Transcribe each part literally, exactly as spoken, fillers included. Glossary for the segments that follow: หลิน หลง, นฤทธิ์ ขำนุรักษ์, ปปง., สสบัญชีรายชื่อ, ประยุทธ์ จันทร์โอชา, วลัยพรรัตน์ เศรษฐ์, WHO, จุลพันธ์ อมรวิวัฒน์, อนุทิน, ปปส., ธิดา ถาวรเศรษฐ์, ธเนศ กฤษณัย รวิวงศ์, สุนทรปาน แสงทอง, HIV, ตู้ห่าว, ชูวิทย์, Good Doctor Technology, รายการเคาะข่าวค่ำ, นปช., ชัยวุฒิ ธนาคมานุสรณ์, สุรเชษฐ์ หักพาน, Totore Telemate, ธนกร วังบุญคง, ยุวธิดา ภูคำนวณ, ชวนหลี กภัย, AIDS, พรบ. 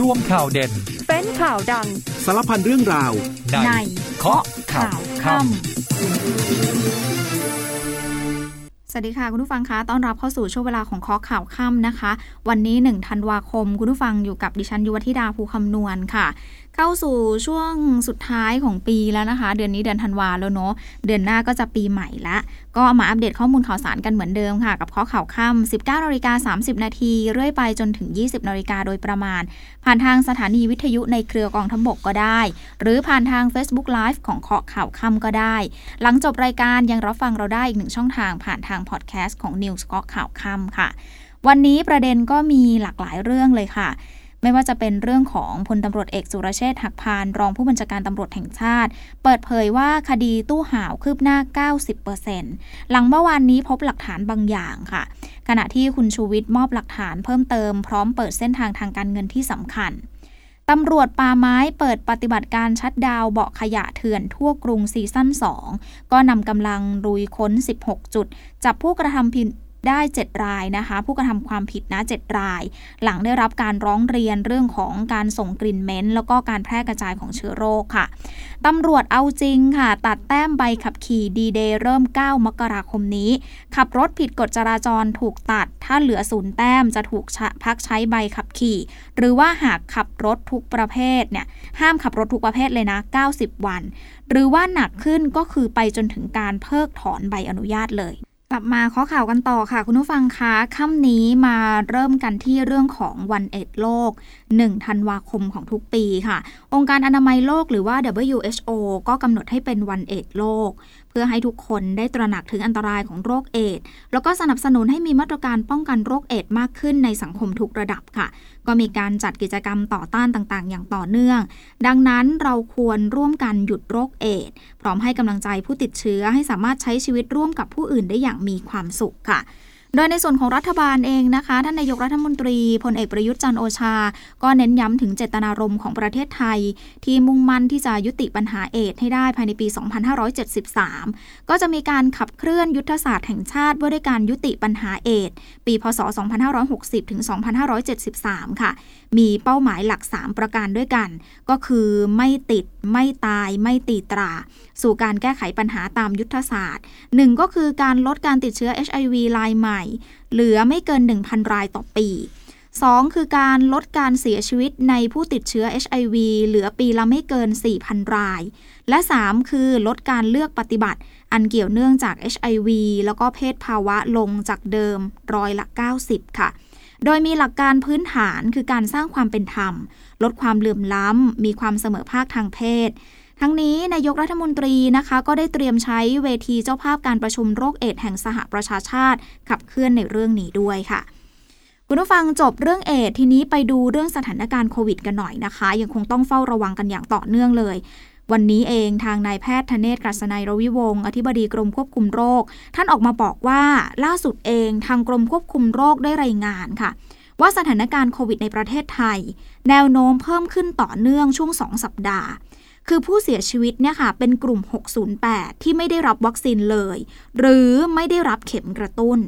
ร่วมข่าวเด่นเป็นข่าวดังสารพันเรื่องราวในเคาะข่าวค่ำสวัสดีค่ะคุณผู้ฟังคะต้อนรับเข้าสู่ช่วงเวลาของเคาะข่าวค่ำนะคะวันนี้หนึ่งธันวาคมคุณผู้ฟังอยู่กับดิฉันยุวธิดาภูคำนวณค่ะเข้าสู่ช่วงสุดท้ายของปีแล้วนะคะเดือนนี้เดือนธันวาแล้วเนาะเดือนหน้าก็จะปีใหม่ละก็มาอัปเดตข้อมูลข่าวสารกันเหมือนเดิมค่ะกับข้อข่าวค่ำ สิบเก้านาฬิกาสามสิบนาทีเรื่อยไปจนถึง ยี่สิบนาฬิกาโดยประมาณผ่านทางสถานีวิทยุในเครือกองทัพบกก็ได้หรือผ่านทาง Facebook Live ของข้อข่าวค่ำก็ได้หลังจบรายการยังรับฟังเราได้อีกหนึ่งช่องทางผ่านทางพอดแคสต์ของ News ข้อข่าวค่ำค่ะวันนี้ประเด็นก็มีหลากหลายเรื่องเลยค่ะไม่ว่าจะเป็นเรื่องของพลตำรวจเอกสุรเชษฐ์หักพานรองผู้บัญชาการตำรวจแห่งชาติเปิดเผยว่าคดีตู้ห่าวคืบหน้า เก้าสิบเปอร์เซ็นต์ หลังเมื่อวานนี้พบหลักฐานบางอย่างค่ะขณะที่คุณชูวิทย์มอบหลักฐานเพิ่มเติมพร้อมเปิดเส้นทางทางการเงินที่สำคัญตำรวจป่าไม้เปิดปฏิบัติการชัตดาวน์เบาะขยะเถื่อนทั่วกรุงซีซั่นสองก็นำกำลังลุยค้นสิบหกจุดจับผู้กระทำผิดได้เจ็ดรายนะคะผู้กระทำความผิดนะเจ็ดรายหลังได้รับการร้องเรียนเรื่องของการส่งกลิ่นเหม็นแล้วก็การแพร่กระจายของเชื้อโรคค่ะตำรวจเอาจริงค่ะตัดแต้มใบขับขี่ดีเดย์เริ่มเก้ามกราคมนี้ขับรถผิดกฎจราจรถูกตัดถ้าเหลือศูนย์แต้มจะถูกพักใช้ใบขับขี่หรือว่าหากขับรถทุกประเภทเนี่ยห้ามขับรถทุกประเภทเลยนะเก้าสิบวันหรือว่าหนักขึ้นก็คือไปจนถึงการเพิกถอนใบอนุญาตเลยกลับมาข้อข่าวกันต่อค่ะคุณผู้ฟังคะค่ำนี้มาเริ่มกันที่เรื่องของวันเอดส์โลกหนึ่งธันวาคมของทุกปีค่ะองค์การอนามัยโลกหรือว่า ดับเบิลยู เอช โอ ก็กำหนดให้เป็นวันเอดส์โลกเพื่อให้ทุกคนได้ตระหนักถึงอันตรายของโรคเอดส์แล้วก็สนับสนุนให้มีมาตรการป้องกันโรคเอดส์มากขึ้นในสังคมทุกระดับค่ะก็มีการจัดกิจกรรมต่อต้านต่างๆอย่างต่อเนื่องดังนั้นเราควรร่วมกันหยุดโรคเอดส์พร้อมให้กำลังใจผู้ติดเชื้อให้สามารถใช้ชีวิตร่วมกับผู้อื่นได้อย่างมีความสุขค่ะโดยในส่วนของรัฐบาลเองนะคะท่านนายกรัฐมนตรีพลเอกประยุทธ์จันทร์โอชาก็เน้นย้ำถึงเจตนารมณ์ของประเทศไทยที่มุ่งมั่นที่จะยุติปัญหาเอดส์ให้ได้ภายในปีสองพันห้าร้อยเจ็ดสิบสามก็จะมีการขับเคลื่อนยุทธศาสตร์แห่งชาติว่าด้วยการยุติปัญหาเอดส์ปีพ.ศ. สองพันห้าร้อยหกสิบ ถึง สองพันห้าร้อยเจ็ดสิบสามค่ะมีเป้าหมายหลักสามประการด้วยกันก็คือไม่ติดไม่ตายไม่ตีตราสู่การแก้ไขปัญหาตามยุทธศาสตร์หนึ่งก็คือการลดการติดเชื้อ เอช ไอ วี รายใหม่เหลือไม่เกิน หนึ่งพันรายต่อปีสองคือการลดการเสียชีวิตในผู้ติดเชื้อ เอช ไอ วี เหลือปีละไม่เกิน สี่พันรายและสามคือลดการเลือกปฏิบัติอันเกี่ยวเนื่องจาก เอช ไอ วี แล้วก็เพศภาวะลงจากเดิมร้อยละเก้าสิบค่ะโดยมีหลักการพื้นฐานคือการสร้างความเป็นธรรมลดความเหลื่อมล้ำมีความเสมอภาคทางเพศทั้งนี้นายกรัฐมนตรีนะคะก็ได้เตรียมใช้เวทีเจ้าภาพการประชุมโรคเอดส์แห่งสหประชาชาติขับเคลื่อนในเรื่องนี้ด้วยค่ะคุณผู้ฟังจบเรื่องเอดส์ทีนี้ไปดูเรื่องสถานการณ์โควิดกันหน่อยนะคะยังคงต้องเฝ้าระวังกันอย่างต่อเนื่องเลยวันนี้เองทางนายแพทย์ธเนศ กฤษณัย รวิวงศ์อธิบดีกรมควบคุมโรคท่านออกมาบอกว่าล่าสุดเองทางกรมควบคุมโรคได้รายงานค่ะว่าสถานการณ์โควิดในประเทศไทยแนวโน้มเพิ่มขึ้นต่อเนื่องช่วงสองสัปดาห์คือผู้เสียชีวิตเนี่ยค่ะเป็นกลุ่มหกศูนย์แปดที่ไม่ได้รับวัคซีนเลยหรือไม่ได้รับเข็มกระตุ้น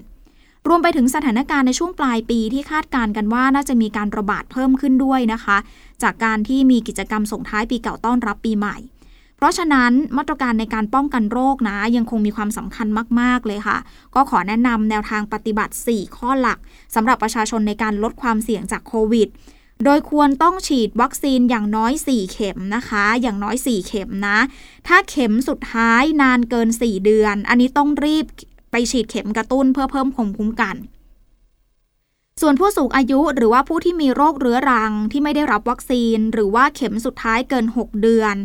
รวมไปถึงสถานการณ์ในช่วงปลายปีที่คาดการณ์กันว่าน่าจะมีการระบาดเพิ่มขึ้นด้วยนะคะจากการที่มีกิจกรรมส่งท้ายปีเก่าต้อนรับปีใหม่เพราะฉะนั้นมาตรการในการป้องกันโรคนะยังคงมีความสำคัญมากๆเลยค่ะก็ขอแนะนำแนวทางปฏิบัติสี่ข้อหลักสำหรับประชาชนในการลดความเสี่ยงจากโควิดโดยควรต้องฉีดวัคซีนอย่างน้อยสี่เข็มนะคะอย่างน้อยสี่เข็มนะถ้าเข็มสุดท้ายนานเกินสี่เดือนอันนี้ต้องรีบไปฉีดเข็มกระตุ้นเพื่อเพิ่มภูมิคุ้มกันส่วนผู้สูงอายุหรือว่าผู้ที่มีโรคเรื้อรังที่ไม่ได้รับวัคซีนหรือว่าเข็มสุดท้ายเกินหกเดือน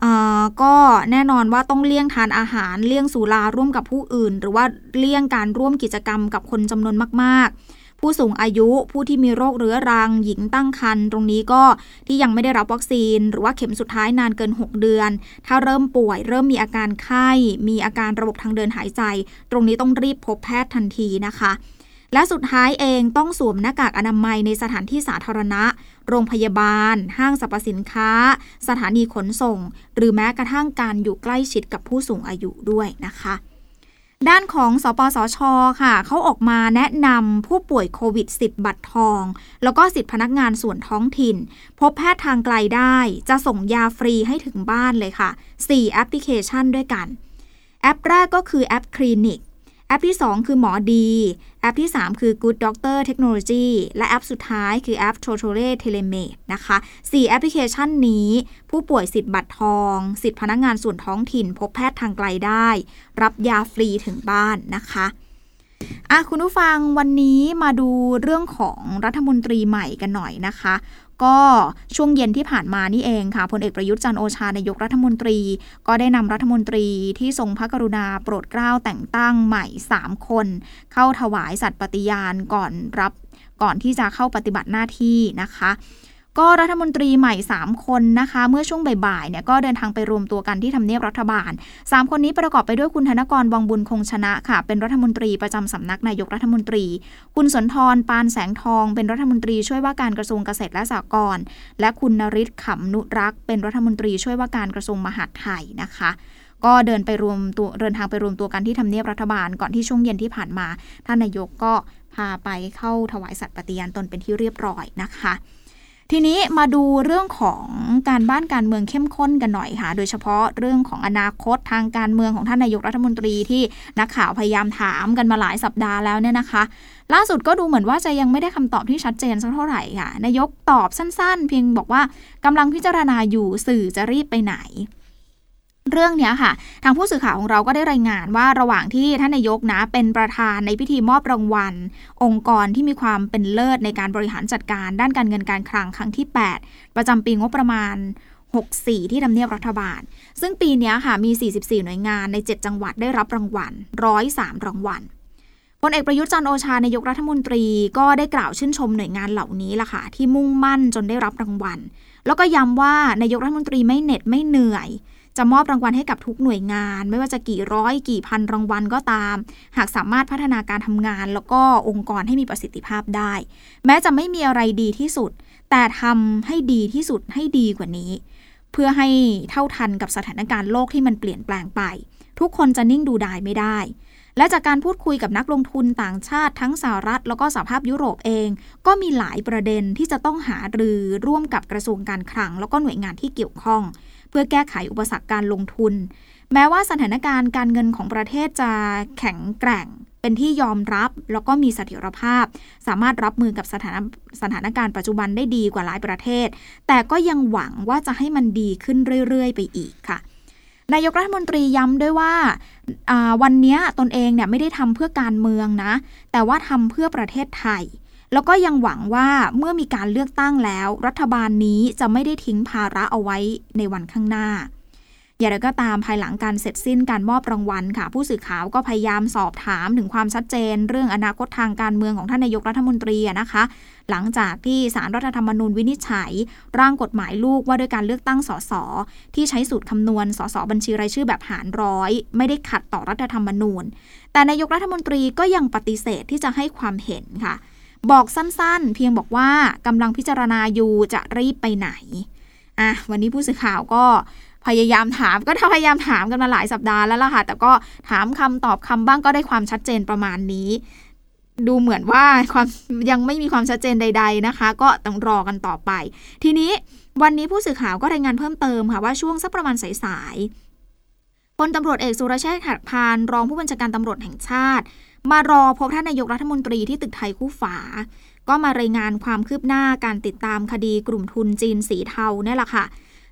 เอ่อก็แน่นอนว่าต้องเลี่ยงทานอาหารเลี่ยงสุราร่วมกับผู้อื่นหรือว่าเลี่ยงการร่วมกิจกรรมกับคนจำนวนมากๆผู้สูงอายุผู้ที่มีโรคเรื้อรังหญิงตั้งครรภ์ตรงนี้ก็ที่ยังไม่ได้รับวัคซีนหรือว่าเข็มสุดท้ายนานเกินหกเดือนถ้าเริ่มป่วยเริ่มมีอาการไข้มีอาการระบบทางเดินหายใจตรงนี้ต้องรีบพบแพทย์ทันทีนะคะและสุดท้ายเองต้องสวมหน้ากากอนามัยในสถานที่สาธารณะโรงพยาบาลห้างสรรพสินค้าสถานีขนส่งหรือแม้กระทั่งการอยู่ใกล้ชิดกับผู้สูงอายุด้วยนะคะ ด้านของสปสช.ค่ะเขาออกมาแนะนำผู้ป่วยโควิดสิบบัตรทองแล้วก็สิทธิพนักงานส่วนท้องถิ่นพบแพทย์ทางไกลได้จะส่งยาฟรีให้ถึงบ้านเลยค่ะสี่แอปพลิเคชันด้วยกันแอปแรกก็คือแอปคลินิกแอปที่สองคือหมอดีแอปที่สามคือ Good Doctor Technology และแอปสุดท้ายคือแอป Totore Telemate นะคะสี่แอปพลิเคชันนี้ผู้ป่วยสิทธิ์บัตรทองสิทธิ์พนักงานส่วนท้องถิ่นพบแพทย์ทางไกลได้รับยาฟรีถึงบ้านนะคะอ่ะคุณผู้ฟังวันนี้มาดูเรื่องของรัฐมนตรีใหม่กันหน่อยนะคะก็ช่วงเย็นที่ผ่านมานี่เองค่ะพลเอกประยุทธ์จันทร์โอชานายกรัฐมนตรีก็ได้นำรัฐมนตรีที่ทรงพระกรุณาโปรดเกล้าแต่งตั้งใหม่สามคนเข้าถวายสัตย์ปฏิญาณก่อนรับก่อนที่จะเข้าปฏิบัติหน้าที่นะคะก็รัฐมนตรีใหม่สามคนนะคะเมื่อช่วงบ่ายๆเนี่ยก็เดินทางไปรวมตัวกันที่ทำเนียบรัฐบาลสามคนนี้ประกอบไปด้วยคุณธนกร วังบุญคงชนะค่ะเป็นรัฐมนตรีประจำสำนักนายกรัฐมนตรีคุณสุนทรปานแสงทองเป็นรัฐมนตรีช่วยว่าการกระทรวงเกษตรและสหกรณ์และคุณนฤทธิ์ขำนุรักษ์เป็นรัฐมนตรีช่วยว่าการกระทรวงมหาดไทยนะคะก็เดินไปรวมตัวเดินทางไปรวมตัวกันที่ทำเนียบรัฐบาลก่อนที่ช่วงเย็นที่ผ่านมาท่านนายกก็พาไปเข้าถวายสัตย์ปฏิญาณตนเป็นที่เรียบร้อยนะคะทีนี้มาดูเรื่องของการบ้านการเมืองเข้มข้นกันหน่อยค่ะโดยเฉพาะเรื่องของอนาคตทางการเมืองของท่านนายกรัฐมนตรีที่นักข่าวพยายามถามกันมาหลายสัปดาห์แล้วเนี่ยนะคะล่าสุดก็ดูเหมือนว่าจะยังไม่ได้คำตอบที่ชัดเจนสักเท่าไหร่ค่ะนายกตอบสั้นๆเพียงบอกว่ากำลังพิจารณาอยู่สื่อจะรีบไปไหนเรื่องนี้ค่ะทางผู้สื่อข่าวของเราก็ได้รายงานว่าระหว่างที่ท่านนายกนะเป็นประธานในพิธีมอบรางวัลองค์กรที่มีความเป็นเลิศในการบริหารจัดการด้านการเงินการคลังครั้งที่แปดประจำปีงบประมาณหกสิบสี่ที่ทำเนียบรัฐบาลซึ่งปีนี้ค่ะมีสี่สิบสี่หน่วยงานในเจ็ดจังหวัดได้รับรางวัลหนึ่งร้อยสามรางวัลพลเอกประยุทธ์จันทร์โอชานายกรัฐมนตรีก็ได้กล่าวชื่นชมหน่วยงานเหล่านี้ล่ะค่ะที่มุ่งมั่นจนได้รับรางวัลแล้วก็ย้ำว่านายกรัฐมนตรีไม่เหน็ดไม่เหนื่อยจะมอบรางวัลให้กับทุกหน่วยงานไม่ว่าจะกี่ร้อยกี่พันรางวัลก็ตามหากสามารถพัฒนาการทำงานแล้วก็องค์กรให้มีประสิทธิภาพได้แม้จะไม่มีอะไรดีที่สุดแต่ทำให้ดีที่สุดให้ดีกว่านี้เพื่อให้เท่าทันกับสถานการณ์โลกที่มันเปลี่ยนแปลงไปทุกคนจะนิ่งดูดายไม่ได้และจากการพูดคุยกับนักลงทุนต่างชาติทั้งสหรัฐแล้วก็สหภาพยุโรปเองก็มีหลายประเด็นที่จะต้องหารือร่วมกับกระทรวงการคลังแล้วก็หน่วยงานที่เกี่ยวข้องเพื่อแก้ไขอุปสรรคการลงทุนแม้ว่าสถานการณ์การเงินของประเทศจะแข็งแกร่งเป็นที่ยอมรับแล้วก็มีเสถียรภาพสามารถรับมือกับสถานสถานการณ์ปัจจุบันได้ดีกว่าหลายประเทศแต่ก็ยังหวังว่าจะให้มันดีขึ้นเรื่อยๆไปอีกค่ะนายกรัฐมนตรีย้ำด้วยว่าวันนี้ตนเองเนี่ยไม่ได้ทำเพื่อการเมืองนะแต่ว่าทำเพื่อประเทศไทยแล้วก็ยังหวังว่าเมื่อมีการเลือกตั้งแล้วรัฐบาลนี้จะไม่ได้ทิ้งภาระเอาไว้ในวันข้างหน้าอย่างไรก็ตามภายหลังการเสร็จสิ้นการมอบรางวัลค่ะผู้สื่อข่าวก็พยายามสอบถามถึงความชัดเจนเรื่องอนาคตทางการเมืองของท่านนายกรัฐมนตรีนะคะหลังจากที่ศาลรัฐธรรมนูญวินิจฉัยร่างกฎหมายลูกว่าด้วยการเลือกตั้งสสที่ใช้สูตรคำนวณสสบัญชีรายชื่อแบบหารร้อยไม่ได้ขัดต่อรัฐธรรมนูญแต่นายกรัฐมนตรีก็ยังปฏิเสธที่จะให้ความเห็นค่ะบอกสั้นๆเพียงบอกว่ากำลังพิจารณาอยู่จะรีบไปไหนอ่ะวันนี้ผู้สื่อข่าวก็พยายามถามก็พยายามถามกันมาหลายสัปดาห์แล้วล่ะค่ะแต่ก็ถามคำตอบคำบ้างก็ได้ความชัดเจนประมาณนี้ดูเหมือนว่าความยังไม่มีความชัดเจนใดๆนะคะก็ต้องรอกันต่อไปทีนี้วันนี้ผู้สื่อข่าวก็รายงานเพิ่มเติมค่ะว่าช่วงสักประมาณสายๆพลตำรวจเอกสุรเชษฐ์หักพานรองผู้บัญชาการตำรวจแห่งชาติมารอพบท่านนายกรัฐมนตรีที่ตึกไทยคู่ฟ้าก็มารายงานความคืบหน้าการติดตามคดีกลุ่มทุนจีนสีเทาเนี่ยแหละค่ะ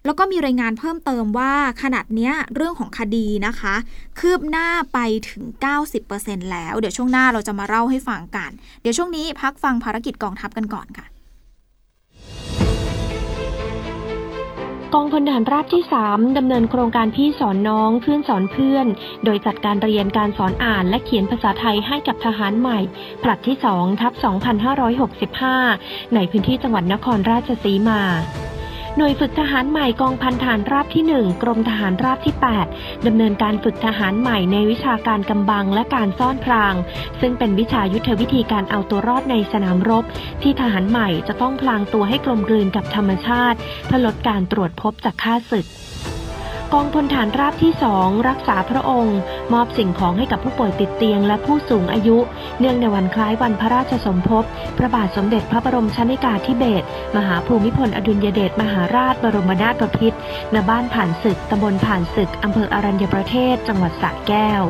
แล้วก็มีรายงานเพิ่มเติมว่าขณะนี้เรื่องของคดีนะคะคืบหน้าไปถึง เก้าสิบเปอร์เซ็นต์ แล้วเดี๋ยวช่วงหน้าเราจะมาเล่าให้ฟังกันเดี๋ยวช่วงนี้พักฟังภารกิจกองทัพกันก่อนค่ะกองพลทหารราบที่สามดำเนินโครงการพี่สอนน้องเพื่อนสอนเพื่อนโดยจัดการเรียนการสอนอ่านและเขียนภาษาไทยให้กับทหารใหม่ผลัดที่ สองทับสองพันห้าร้อยหกสิบห้า ในพื้นที่จังหวัดนครราชสีมาหน่วยฝึกทหารใหม่กองพันทหารราบที่หนึ่งกรมทหารราบที่แปดดำเนินการฝึกทหารใหม่ในวิชาการกำบังและการซ่อนพรางซึ่งเป็นวิชายุทธวิธีการเอาตัวรอดในสนามรบที่ทหารใหม่จะต้องพลางตัวให้กลมกลืนกับธรรมชาติเพื่อลดการตรวจพบจากข้าศึก กองพลฐานราบที่สองรักษาพระองค์มอบสิ่งของให้กับผู้ป่วยติดเตียงและผู้สูงอายุเนื่องในวันคล้ายวันพระราชสมภพพระบาทสมเด็จพระบรมชนกาธิเบศรมหาภูมิพลอดุลยเดชมหาราชบรมนาถบพิตรณบ้านผ่านศึกตำบลผ่านศึกอำเภออรัญญประเทศจังหวัดสระแก้ว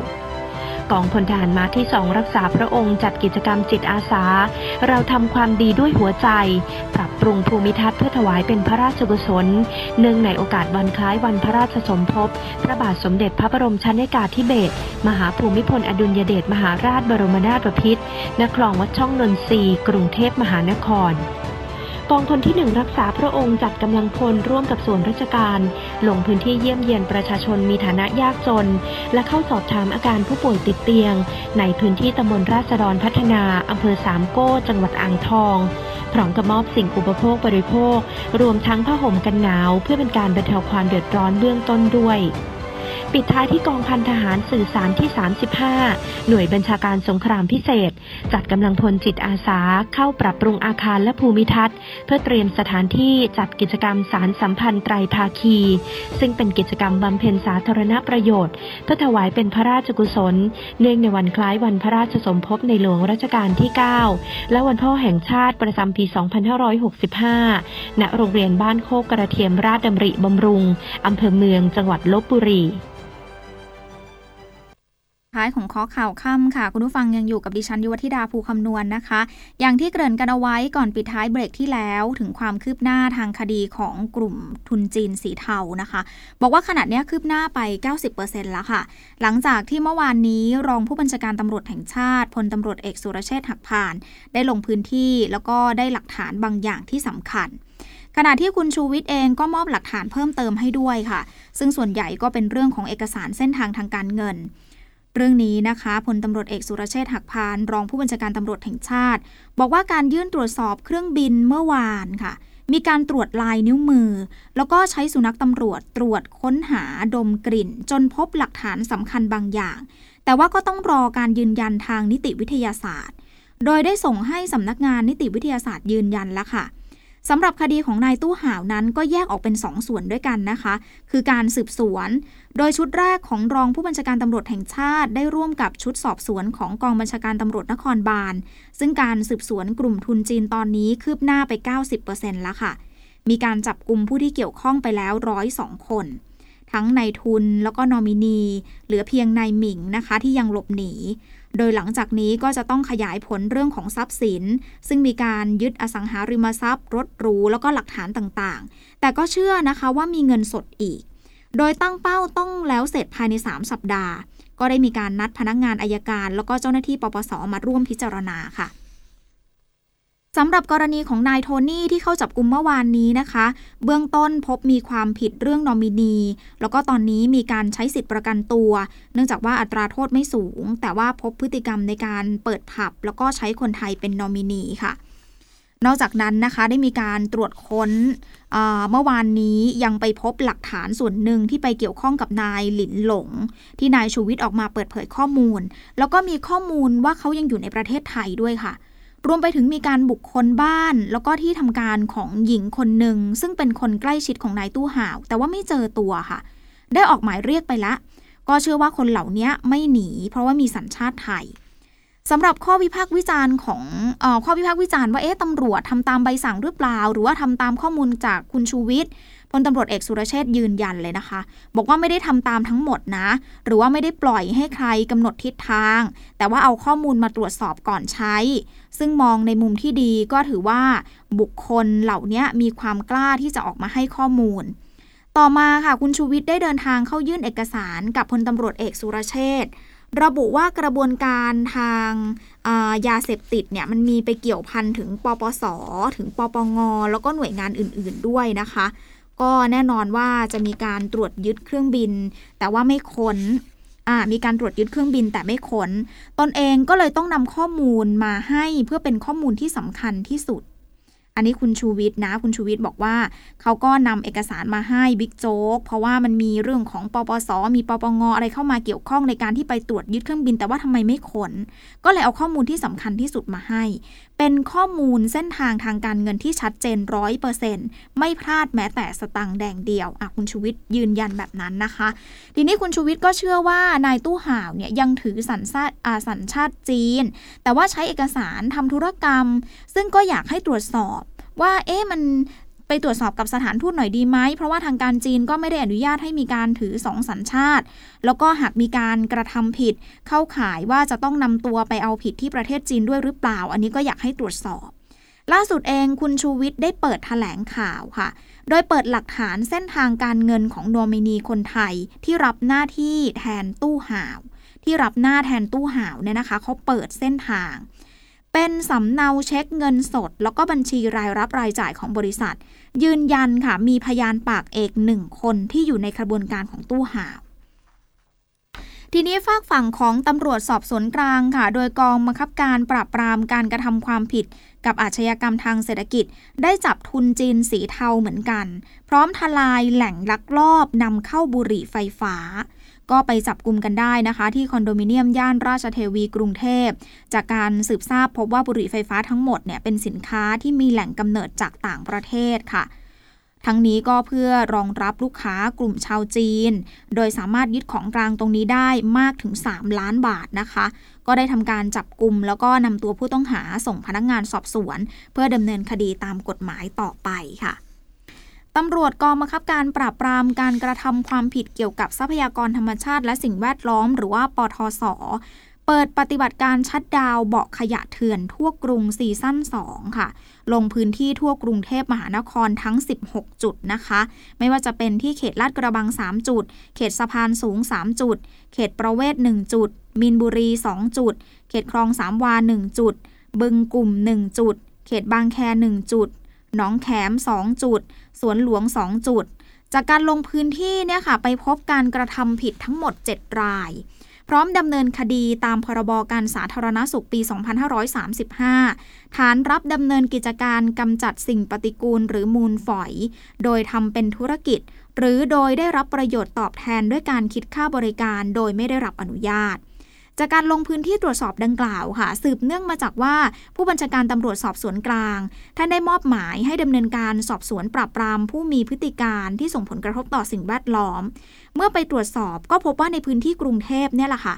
กองพลทหารม้าที่สองรักษาพระองค์จัดกิจกรรมจิตอาสาเราทำความดีด้วยหัวใจปรับปรุงภูมิทัศน์เพื่อถวายเป็นพระราชกุศลเนื่องในโอกาสวันคล้ายวันพระราชสมภพพระบาทสมเด็จพระบรมชนกาธิเบศรมหาภูมิพลอดุลยเดชมหาราชบรมนาถบพิตรณคลองวัดช่องนนทรีย์กรุงเทพมหานครกองพลที่หนึ่งรักษาพระองค์จัดกำลังพลร่วมกับส่วนราชการลงพื้นที่เยี่ยมเยียนประชาชนมีฐานะยากจนและเข้าสอบถามอาการผู้ป่วยติดเตียงในพื้นที่ตำบลราษฎรพัฒนาอำเภอสามโก้จังหวัดอ่างทองพร้อมกับมอบสิ่งอุปโภคบริโภครวมทั้งผ้าห่มกันหนาวเพื่อเป็นการบรรเทาความเดือดร้อนเบื้องต้นด้วยปิดท้ายที่กองพันทหารสื่อสารที่สามสิบห้าหน่วยบัญชาการสงครามพิเศษจัดกำลังพลจิตอาสาเข้าปรับปรุงอาคารและภูมิทัศน์เพื่อเตรียมสถานที่จัดกิจกรรมสารสัมพันธ์ไตรภาคีซึ่งเป็นกิจกรรมบำเพ็ญสาธารณประโยชน์เพื่อถวายเป็นพระราชกุศลเนื่องในวันคล้ายวันพระราชสมภพในหลวงรัชกาลที่เก้าและวันพ่อแห่งชาติประจำปีสองพันห้าร้อยหกสิบห้าณโรงเรียนบ้านโคกกระเทียมราชดำริบำรุงอำเภอเมืองจังหวัดลพบุรีท้ายของข้อข่าวค่ำค่ะคุณผู้ฟังยังอยู่กับดิฉันยุวธิดาภูคำนวณ น, นะคะอย่างที่เกริ่นกันเอาไว้ก่อนปิดท้ายเบรกที่แล้วถึงความคืบหน้าทางคดีของกลุ่มทุนจีนสีเทานะคะบอกว่าขณะนี้คืบหน้าไป เก้าสิบเปอร์เซ็นต์ แล้วค่ะหลังจากที่เมื่อวานนี้รองผู้บัญชาการตำรวจแห่งชาติพลตำรวจเอกสุรเชษฐ์หักพานได้ลงพื้นที่แล้วก็ได้หลักฐานบางอย่างที่สำคัญขณะที่คุณชูวิทย์เองก็มอบหลักฐานเพิ่มเติมให้ด้วยค่ะซึ่งส่วนใหญ่ก็เป็นเรื่องของเอกสารเส้นทางทางการเงินเรื่องนี้นะคะพลตำรวจเอกสุรเชษฐ์หักพานรองผู้บัญชาการตำรวจแห่งชาติบอกว่าการยื่นตรวจสอบเครื่องบินเมื่อวานค่ะมีการตรวจลายนิ้วมือแล้วก็ใช้สุนัขตำรวจตรวจค้นหาดมกลิ่นจนพบหลักฐานสำคัญบางอย่างแต่ว่าก็ต้องรอการยืนยันทางนิติวิทยาศาสตร์โดยได้ส่งให้สำนักงานนิติวิทยาศาสตร์ยืนยันแล้วค่ะสำหรับคดีของนายตู้ห่าวนั้นก็แยกออกเป็นสองส่วนด้วยกันนะคะคือการสืบสวนโดยชุดแรกของรองผู้บัญชาการตำรวจแห่งชาติได้ร่วมกับชุดสอบสวนของกองบัญชาการตำรวจนครบาลซึ่งการสืบสวนกลุ่มทุนจีนตอนนี้คืบหน้าไป เก้าสิบเปอร์เซ็นต์ แล้วค่ะมีการจับกุมผู้ที่เกี่ยวข้องไปแล้วหนึ่งร้อยสองคนทั้งนายทุนแล้วก็นอมินีเหลือเพียงนายหมิงนะคะที่ยังหลบหนีโดยหลังจากนี้ก็จะต้องขยายผลเรื่องของทรัพย์สินซึ่งมีการยึดอสังหาริมทรัพย์รถหรูแล้วก็หลักฐานต่างๆแต่ก็เชื่อนะคะว่ามีเงินสดอีกโดยตั้งเป้าต้องแล้วเสร็จภายในสามสัปดาห์ก็ได้มีการนัดพนักงานอัยการแล้วก็เจ้าหน้าที่ปปส.มาร่วมพิจารณาค่ะสำหรับกรณีของนายโทนี่ที่เข้าจับกุมเมื่อวานนี้นะคะเบื้องต้นพบมีความผิดเรื่องนอมินีแล้วก็ตอนนี้มีการใช้สิทธิประกันตัวเนื่องจากว่าอัตราโทษไม่สูงแต่ว่าพบพฤติกรรมในการเปิดผับแล้วก็ใช้คนไทยเป็นนอมินีค่ะนอกจากนั้นนะคะได้มีการตรวจค้นเมื่อวานนี้ยังไปพบหลักฐานส่วนหนึ่งที่ไปเกี่ยวข้องกับนายหลินหลงที่นายชูวิทย์ออกมาเปิดเผยข้อมูลแล้วก็มีข้อมูลว่าเขายังอยู่ในประเทศไทยด้วยค่ะรวมไปถึงมีการบุกคนบ้านแล้วก็ที่ทำการของหญิงคนหนึ่งซึ่งเป็นคนใกล้ชิดของนายตู้ห่าวแต่ว่าไม่เจอตัวค่ะได้ออกหมายเรียกไปละก็เชื่อว่าคนเหล่านี้ไม่หนีเพราะว่ามีสัญชาติไทยสำหรับข้อวิพากษ์วิจารณ์ของเอ่อข้อวิพากษ์วิจารณ์ว่าเอ๊ะตำรวจทำตามใบสั่งหรือเปล่าหรือว่าทำตามข้อมูลจากคุณชูวิทย์พลตำรวจเอกสุรเชษฐ์ยืนยันเลยนะคะบอกว่าไม่ได้ทำตามทั้งหมดนะหรือว่าไม่ได้ปล่อยให้ใครกำหนดทิศทางแต่ว่าเอาข้อมูลมาตรวจสอบก่อนใช้ซึ่งมองในมุมที่ดีก็ถือว่าบุคคลเหล่านี้มีความกล้าที่จะออกมาให้ข้อมูลต่อมาค่ะคุณชูวิทย์ได้เดินทางเข้ายื่นเอกสารกับพลตำรวจเอกสุรเชษฐ์ระบุว่ากระบวนการทางยาเสพติดเนี่ยมันมีไปเกี่ยวพันถึงปปส.ถึงปปง.แล้วก็หน่วยงานอื่นๆด้วยนะคะก็แน่นอนว่าจะมีการตรวจยึดเครื่องบินแต่ว่าไม่ค้นมีการตรวจยึดเครื่องบินแต่ไม่ค้นตนเองก็เลยต้องนำข้อมูลมาให้เพื่อเป็นข้อมูลที่สำคัญที่สุด อันนี้คุณชูวิทย์นะคุณชูวิทย์บอกว่าเขาก็นำเอกสารมาให้บิ๊กโจ๊กเพราะว่ามันมีเรื่องของปปส.มีปปง.อะไรเข้ามาเกี่ยวข้องในการที่ไปตรวจยึดเครื่องบินแต่ว่าทำไมไม่ขนก็เลยเอาข้อมูลที่สำคัญที่สุดมาให้เป็นข้อมูลเส้นทางทางการเงินที่ชัดเจน ร้อยเปอร์เซ็นต์ ไม่พลาดแม้แต่สตางค์แดงเดียวอ่ะคุณชูวิทย์ยืนยันแบบนั้นนะคะทีนี้คุณชูวิทย์ก็เชื่อว่านายตู้ห่าวเนี่ยยังถือสัญชาติอ่าสัญชาติจีนแต่ว่าใช้เอกสารทำธุรกรรมซึ่งก็อยากให้ตรวจสอบว่าเอ๊ะมันไปตรวจสอบกับสถานทูตหน่อยดีไหมเพราะว่าทางการจีนก็ไม่ได้อนุญาตให้มีการถือสองสัญชาติแล้วก็หากมีการกระทำผิดเข้าข่ายว่าจะต้องนำตัวไปเอาผิดที่ประเทศจีนด้วยหรือเปล่าอันนี้ก็อยากให้ตรวจสอบล่าสุดเองคุณชูวิทย์ได้เปิดแถลงข่าวค่ะโดยเปิดหลักฐานเส้นทางการเงินของโนมินีคนไทยที่รับหน้าที่แทนตู้ห่าวที่รับหน้าแทนตู้ห่าวเนี่ยนะคะเขาเปิดเส้นทางเป็นสำเนาเช็คเงินสดแล้วก็บัญชีรายรับรายจ่ายของบริษัทยืนยันค่ะมีพยานปากเอกหนึ่งคนที่อยู่ในกระบวนการของตู้ห่าวทีนี้ฝากฝั่งของตำรวจสอบสวนกลางค่ะโดยกองบังคับการปราบปรามการกระทำความผิดกับอาชญากรรมทางเศรษฐกิจได้จับทุนจีนสีเทาเหมือนกันพร้อมทลายแหล่งลักลอบนำเข้าบุหรี่ไฟฟ้าก็ไปจับกุมกันได้นะคะที่คอนโดมิเนียมย่านราชเทวีกรุงเทพจากการสืบทราบพบว่าบุหรี่ไฟฟ้าทั้งหมดเนี่ยเป็นสินค้าที่มีแหล่งกำเนิดจากต่างประเทศค่ะทั้งนี้ก็เพื่อรองรับลูกค้ากลุ่มชาวจีนโดยสามารถยึดของกลางตรงนี้ได้มากถึงสามล้านบาทนะคะก็ได้ทำการจับกุมแล้วก็นำตัวผู้ต้องหาส่งพนักงานสอบสวนเพื่อดำเนินคดีตามกฎหมายต่อไปค่ะตำรวจกองบังคับการปราบปรามการกระทำความผิดเกี่ยวกับทรัพยากรธรรมชาติและสิ่งแวดล้อมหรือว่าปทส.เปิดปฏิบัติการชัตดาวน์บ่อขยะเถื่อนทั่วกรุงซีซั่นสองค่ะลงพื้นที่ทั่วกรุงเทพมหานครทั้งสิบหกจุดนะคะไม่ว่าจะเป็นที่เขตลาดกระบังสามจุดเขตสะพานสูงสามจุดเขตประเวศหนึ่งจุดมีนบุรีสองจุดเขตคลองสามวาหนึ่งจุดบึงกลุ่มหนึ่งจุดเขตบางแคหนึ่งจุดหนองแขมสองจุดสวนหลวงสองจุดจากการลงพื้นที่เนี่ยค่ะไปพบการกระทำผิดทั้งหมดเจ็ดรายพร้อมดำเนินคดีตามพรบการสาธารณสุขปีสองพันห้าร้อยสามสิบห้าฐานรับดำเนินกิจการกำจัดสิ่งปฏิกูลหรือมูลฝอยโดยทำเป็นธุรกิจหรือโดยได้รับประโยชน์ตอบแทนด้วยการคิดค่าบริการโดยไม่ได้รับอนุญาตจากการลงพื้นที่ตรวจสอบดังกล่าวค่ะสืบเนื่องมาจากว่าผู้บัญชาการตำรวจสอบสวนกลางท่านได้มอบหมายให้ดำเนินการสอบสวนปราบปรามผู้มีพฤติการที่ส่งผลกระทบต่อสิ่งแวดล้อมเมื่อไปตรวจสอบก็พบว่าในพื้นที่กรุงเทพเนี่ยแหละค่ะ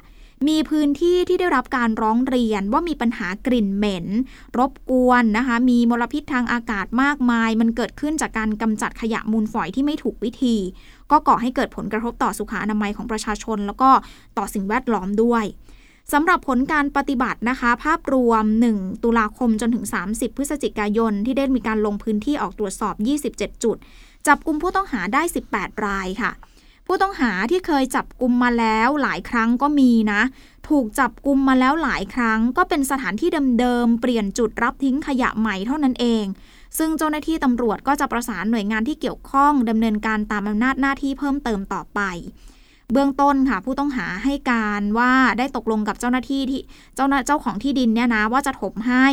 มีพื้นที่ที่ได้รับการร้องเรียนว่ามีปัญหากลิ่นเหม็นรบกวนนะคะมีมลพิษทางอากาศมากมายมันเกิดขึ้นจากการกำจัดขยะมูลฝอยที่ไม่ถูกวิธีก็ก่อให้เกิดผลกระทบต่อสุขอนามัยของประชาชนแล้วก็ต่อสิ่งแวดล้อมด้วยสำหรับผลการปฏิบัตินะคะภาพรวมหนึ่งตุลาคมจนถึงสามสิบพฤศจิกายนที่ได้มีการลงพื้นที่ออกตรวจสอบยี่สิบเจ็ดจุดจับกุมผู้ต้องหาได้สิบแปดรายค่ะผู้ต้องหาที่เคยจับกุมมาแล้วหลายครั้งก็มีนะถูกจับกุมมาแล้วหลายครั้งก็เป็นสถานที่เดิมๆเปลี่ยนจุดรับทิ้งขยะใหม่เท่านั้นเองซึ่งเจ้าหน้าที่ตำรวจก็จะประสานหน่วยงานที่เกี่ยวข้องดำเนินการตามอำนาจหน้าที่เพิ่มเติมต่อไปเบื้องต้นค่ะผู้ต้องหาให้การว่าได้ตกลงกับเจ้าหน้าที่ที่เจ้าเจ้าของที่ดินเนี่ยนะว่าจะถมให้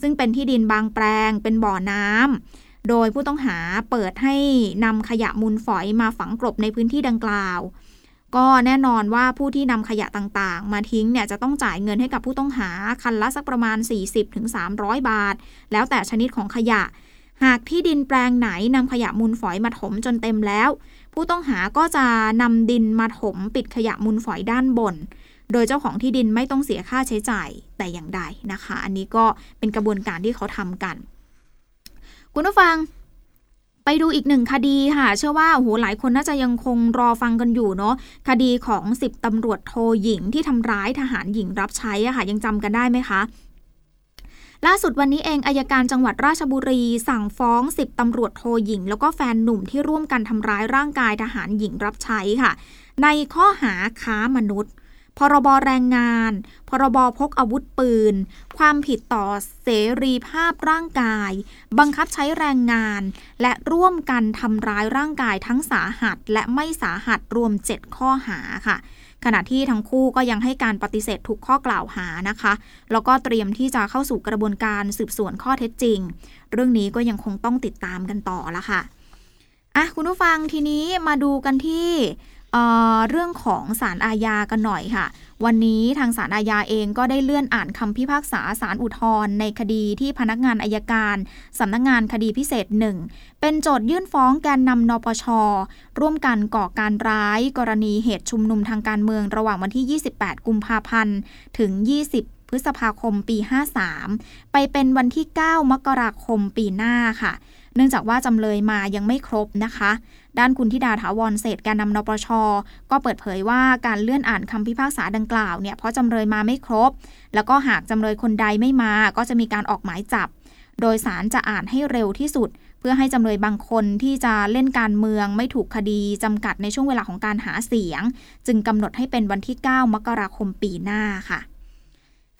ซึ่งเป็นที่ดินบางแปลงเป็นบ่อน้ำโดยผู้ต้องหาเปิดให้นำขยะมูลฝอยมาฝังกลบในพื้นที่ดังกล่าวก็แน่นอนว่าผู้ที่นำขยะต่างๆมาทิ้งเนี่ยจะต้องจ่ายเงินให้กับผู้ต้องหาคันละสักประมาณ สี่สิบถึงสามร้อยบาทแล้วแต่ชนิดของขยะหากที่ดินแปลงไหนนำขยะมูลฝอยมาถมจนเต็มแล้วผู้ต้องหาก็จะนำดินมาถมปิดขยะมูลฝอยด้านบนโดยเจ้าของที่ดินไม่ต้องเสียค่าใช้จ่ายแต่อย่างใดนะคะอันนี้ก็เป็นกระบวนการที่เขาทำกันคุณผู้ฟังไปดูอีกหนึ่งคดีค่ะเชื่อว่าโอ้โหหลายคนน่าจะยังคงรอฟังกันอยู่เนาะคดีของสิบตำรวจโทหญิงที่ทำร้ายทหารหญิงรับใช้อะค่ะยังจำกันได้ไหมคะล่าสุดวันนี้เองอัยการจังหวัดราชบุรีสั่งฟ้องสิบตำรวจโทหญิงแล้วก็แฟนหนุ่มที่ร่วมกันทำร้ายร่างกายทหารหญิงรับใช้ค่ะในข้อหาค้ามนุษย์พรบแรงงานพรบพกอาวุธปืนความผิดต่อเสรีภาพร่างกายบังคับใช้แรงงานและร่วมกันทำร้ายร่างกายทั้งสาหัสและไม่สาหัสรวมเจ็ดข้อหาค่ะ ขณะที่ทั้งคู่ก็ยังให้การปฏิเสธทุกข้อกล่าวหานะคะแล้วก็เตรียมที่จะเข้าสู่กระบวนการสืบสวนข้อเท็จจริงเรื่องนี้ก็ยังคงต้องติดตามกันต่อละค่ะอ่ะคุณผู้ฟังทีนี้มาดูกันที่เอ่อเรื่องของศาลอาญากันหน่อยค่ะวันนี้ทางศาลอาญาเองก็ได้เลื่อนอ่านคำพิพากษาศาลอุทธรณ์ในคดีที่พนักงานอัยการสำนักงานคดีพิเศษหนึ่งเป็นโจทยื่นฟ้องแกนนำนปช.ร่วมกันก่อการร้ายกรณีเหตุชุมนุมทางการเมืองระหว่างวันที่ยี่สิบแปดกุมภาพันธ์ถึงยี่สิบพฤษภาคมปีห้าสามไปเป็นวันที่เก้ามกราคมปีหน้าค่ะเนื่องจากว่าจำเลยมายังไม่ครบนะคะด้านคุณธิดาถาวรเศรษฐ์แกนนำนปช.ก็เปิดเผยว่าการเลื่อนอ่านคำพิพากษาดังกล่าวเนี่ยเพราะจำเลยมาไม่ครบแล้วก็หากจำเลยคนใดไม่มาก็จะมีการออกหมายจับโดยศาลจะอ่านให้เร็วที่สุดเพื่อให้จำเลยบางคนที่จะเล่นการเมืองไม่ถูกคดีจำกัดในช่วงเวลาของการหาเสียงจึงกำหนดให้เป็นวันที่เก้ามกราคมปีหน้าค่ะ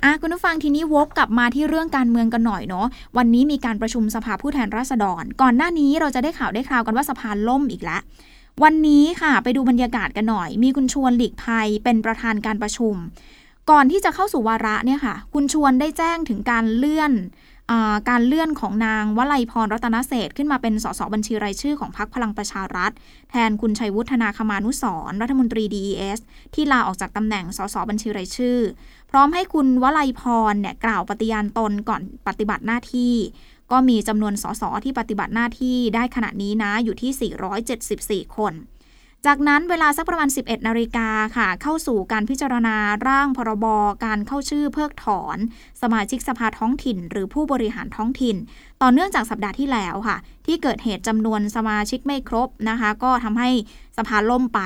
อ่ะคุณผู้ฟังทีนี้วกกลับมาที่เรื่องการเมืองกันหน่อยเนาะวันนี้มีการประชุมสภาผู้แทนราษฎรก่อนหน้านี้เราจะได้ข่าวได้คราวกันว่าสภาล่มอีกแล้ววันนี้ค่ะไปดูบรรยากาศกันหน่อยมีคุณชวนหลีกภัยเป็นประธานการประชุมก่อนที่จะเข้าสู่วาระเนี่ยค่ะคุณชวนได้แจ้งถึงการเลื่อนอ่าการเลื่อนของนางวลัยพรรัตนเศรษฐ์ขึ้นมาเป็นสสบัญชีรายชื่อของพรรคพลังประชารัฐแทนคุณชัยวุฒิธนาคมานุสรณ์รัฐมนตรี ดี อี เอส ที่ลาออกจากตำแหน่งสสบัญชีรายชื่อพร้อมให้คุณวลัยพรเนี่ยกล่าวปฏิญาณตนก่อนปฏิบัติหน้าที่ก็มีจำนวนสสที่ปฏิบัติหน้าที่ได้ขณะนี้นะอยู่ที่สี่ร้อยเจ็ดสิบสี่คนจากนั้นเวลาสักประมาณ สิบเอ็ดนาฬิกา นค่ะเข้าสู่การพิจารณาร่างพรบการเข้าชื่อเพิกถอนสมาชิกสภาท้องถิ่นหรือผู้บริหารท้องถิ่นต่อเนื่องจากสัปดาห์ที่แล้วค่ะที่เกิดเหตุจำนวนสมาชิกไม่ครบนะคะก็ทำให้สภาล่มไป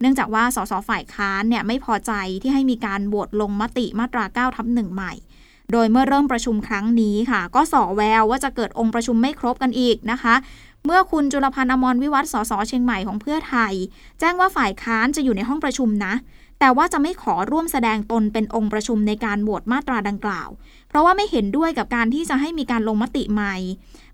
เนื่องจากว่าสสฝ่ายค้านเนี่ยไม่พอใจที่ให้มีการโหวตลงมติมาตรา เก้าทับหนึ่ง ใหม่โดยเมื่อเริ่มประชุมครั้งนี้ค่ะก็ส่อแววว่าจะเกิดองค์ประชุมไม่ครบกันอีกนะคะเมื่อคุณจุลพันธ์อมรวิวัฒน์สสเชียงใหม่ของเพื่อไทยแจ้งว่าฝ่ายค้านจะอยู่ในห้องประชุมนะแต่ว่าจะไม่ขอร่วมแสดงตนเป็นองค์ประชุมในการโหวตมาตราดังกล่าวเพราะว่าไม่เห็นด้วยกับการที่จะให้มีการลงมติใหม่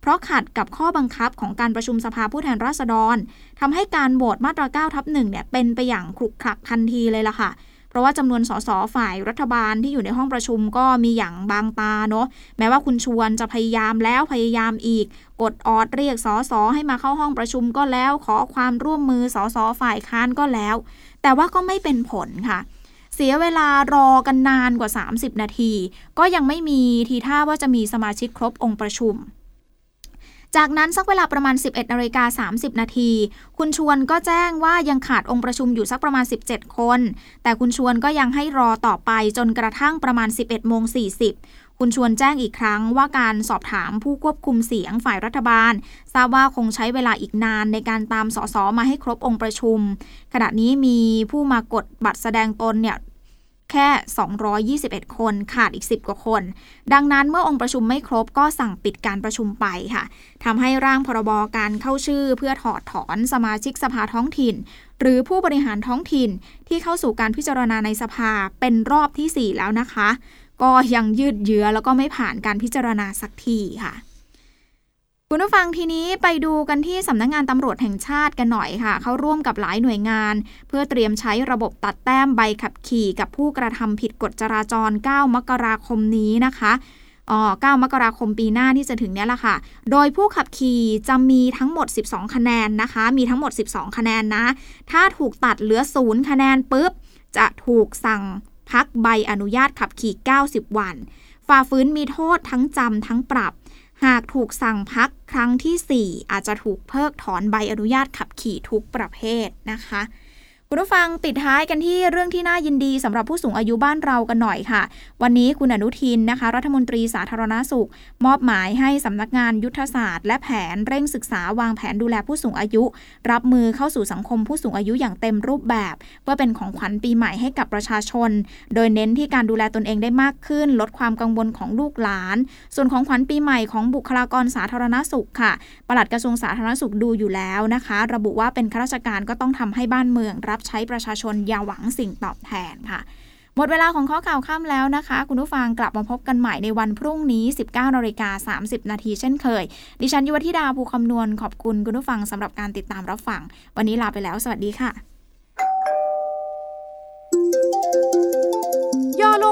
เพราะขัดกับข้อบังคับของการประชุมสภาผู้แทนราษฎรทำให้การโหวตมาตรา เก้าทับหนึ่ง เนี่ยเป็นไปอย่างขรุขระทันทีเลยล่ะค่ะเพราะว่าจำนวนสสฝ่ายรัฐบาลที่อยู่ในห้องประชุมก็มีอย่างบางตาเนาะแม้ว่าคุณชวนจะพยายามแล้วพยายามอีกกดออดเรียกสสให้มาเข้าห้องประชุมก็แล้วขอความร่วมมือสสฝ่ายค้านก็แล้วแต่ว่าก็ไม่เป็นผลค่ะเสียเวลารอกันนานกว่าสามสิบนาทีก็ยังไม่มีทีท่าว่าจะมีสมาชิกครบองค์ประชุมจากนั้นสักเวลาประมาณ สิบเอ็ดนาฬิกาสามสิบนาที นาทีคุณชวนก็แจ้งว่ายังขาดองค์ประชุมอยู่สักประมาณสิบเจ็ดคนแต่คุณชวนก็ยังให้รอต่อไปจนกระทั่งประมาณ สิบเอ็ดโมงสี่สิบ คุณชวนแจ้งอีกครั้งว่าการสอบถามผู้ควบคุมเสียงฝ่ายรัฐบาลทราบว่าคงใช้เวลาอีกนานในการตามสสมาให้ครบองค์ประชุมขณะนี้มีผู้มากดบัตรแสดงตนเนี่ยแค่สองร้อยยี่สิบเอ็ดคนขาดอีกสิบกว่าคนดังนั้นเมื่อองค์ประชุมไม่ครบก็สั่งปิดการประชุมไปค่ะทำให้ร่างพรบการเข้าชื่อเพื่อถอดถอนสมาชิกสภาท้องถิ่นหรือผู้บริหารท้องถิ่นที่เข้าสู่การพิจารณาในสภาเป็นรอบที่สี่แล้วนะคะก็ยังยืดเยื้อแล้วก็ไม่ผ่านการพิจารณาสักทีค่ะคุณผู้ฟังทีนี้ไปดูกันที่สำนักงานตำรวจแห่งชาติกันหน่อยค่ะเขาร่วมกับหลายหน่วยงานเพื่อเตรียมใช้ระบบตัดแต้มใบขับขี่กับผู้กระทำผิดกฎจราจรเก้ามกราคมนี้นะคะอ๋อเก้ามกราคมปีหน้าที่จะถึงนี้ละค่ะโดยผู้ขับขี่จะมีทั้งหมดสิบสองคะแนนนะคะมีทั้งหมดสิบสองคะแนนนะถ้าถูกตัดเหลือศูนย์คะแนนปุ๊บจะถูกสั่งพักใบอนุญาตขับขี่เก้าสิบวันฝ่าฝืนมีโทษทั้งจำทั้งปรับหากถูกสั่งพักครั้งที่สี่อาจจะถูกเพิกถอนใบอนุญาตขับขี่ทุกประเภทนะคะคุณผู้ฟังปิดท้ายกันที่เรื่องที่น่ายินดีสำหรับผู้สูงอายุบ้านเรากันหน่อยค่ะวันนี้คุณอนุทินนะคะรัฐมนตรีสาธารณสุขมอบหมายให้สำนักงานยุทธศาสตร์และแผนเร่งศึกษาวางแผนดูแลผู้สูงอายุรับมือเข้าสู่สังคมผู้สูงอายุอย่างเต็มรูปแบบเพื่อเป็นของขวัญปีใหม่ให้กับประชาชนโดยเน้นที่การดูแลตนเองได้มากขึ้นลดความกังวลของลูกหลานส่วนของขวัญปีใหม่ของบุคลากรสาธารณสุขค่ะปลัดกระทรวงสาธารณสุขดูอยู่แล้วนะคะระบุว่าเป็นข้าราชการก็ต้องทำให้บ้านเมืองใช้ประชาชนอย่าหวังสิ่งตอบแทนค่ะหมดเวลาของข้อข่าวค่ำแล้วนะคะคุณผู้ฟังกลับมาพบกันใหม่ในวันพรุ่งนี้ สิบเก้านาฬิกาสามสิบ นาทีเช่นเคยดิฉันยุวธิดาภูคำนวณขอบคุณคุณผู้ฟังสำหรับการติดตามรับฟังวันนี้ลาไปแล้วสวัสดีค่ะ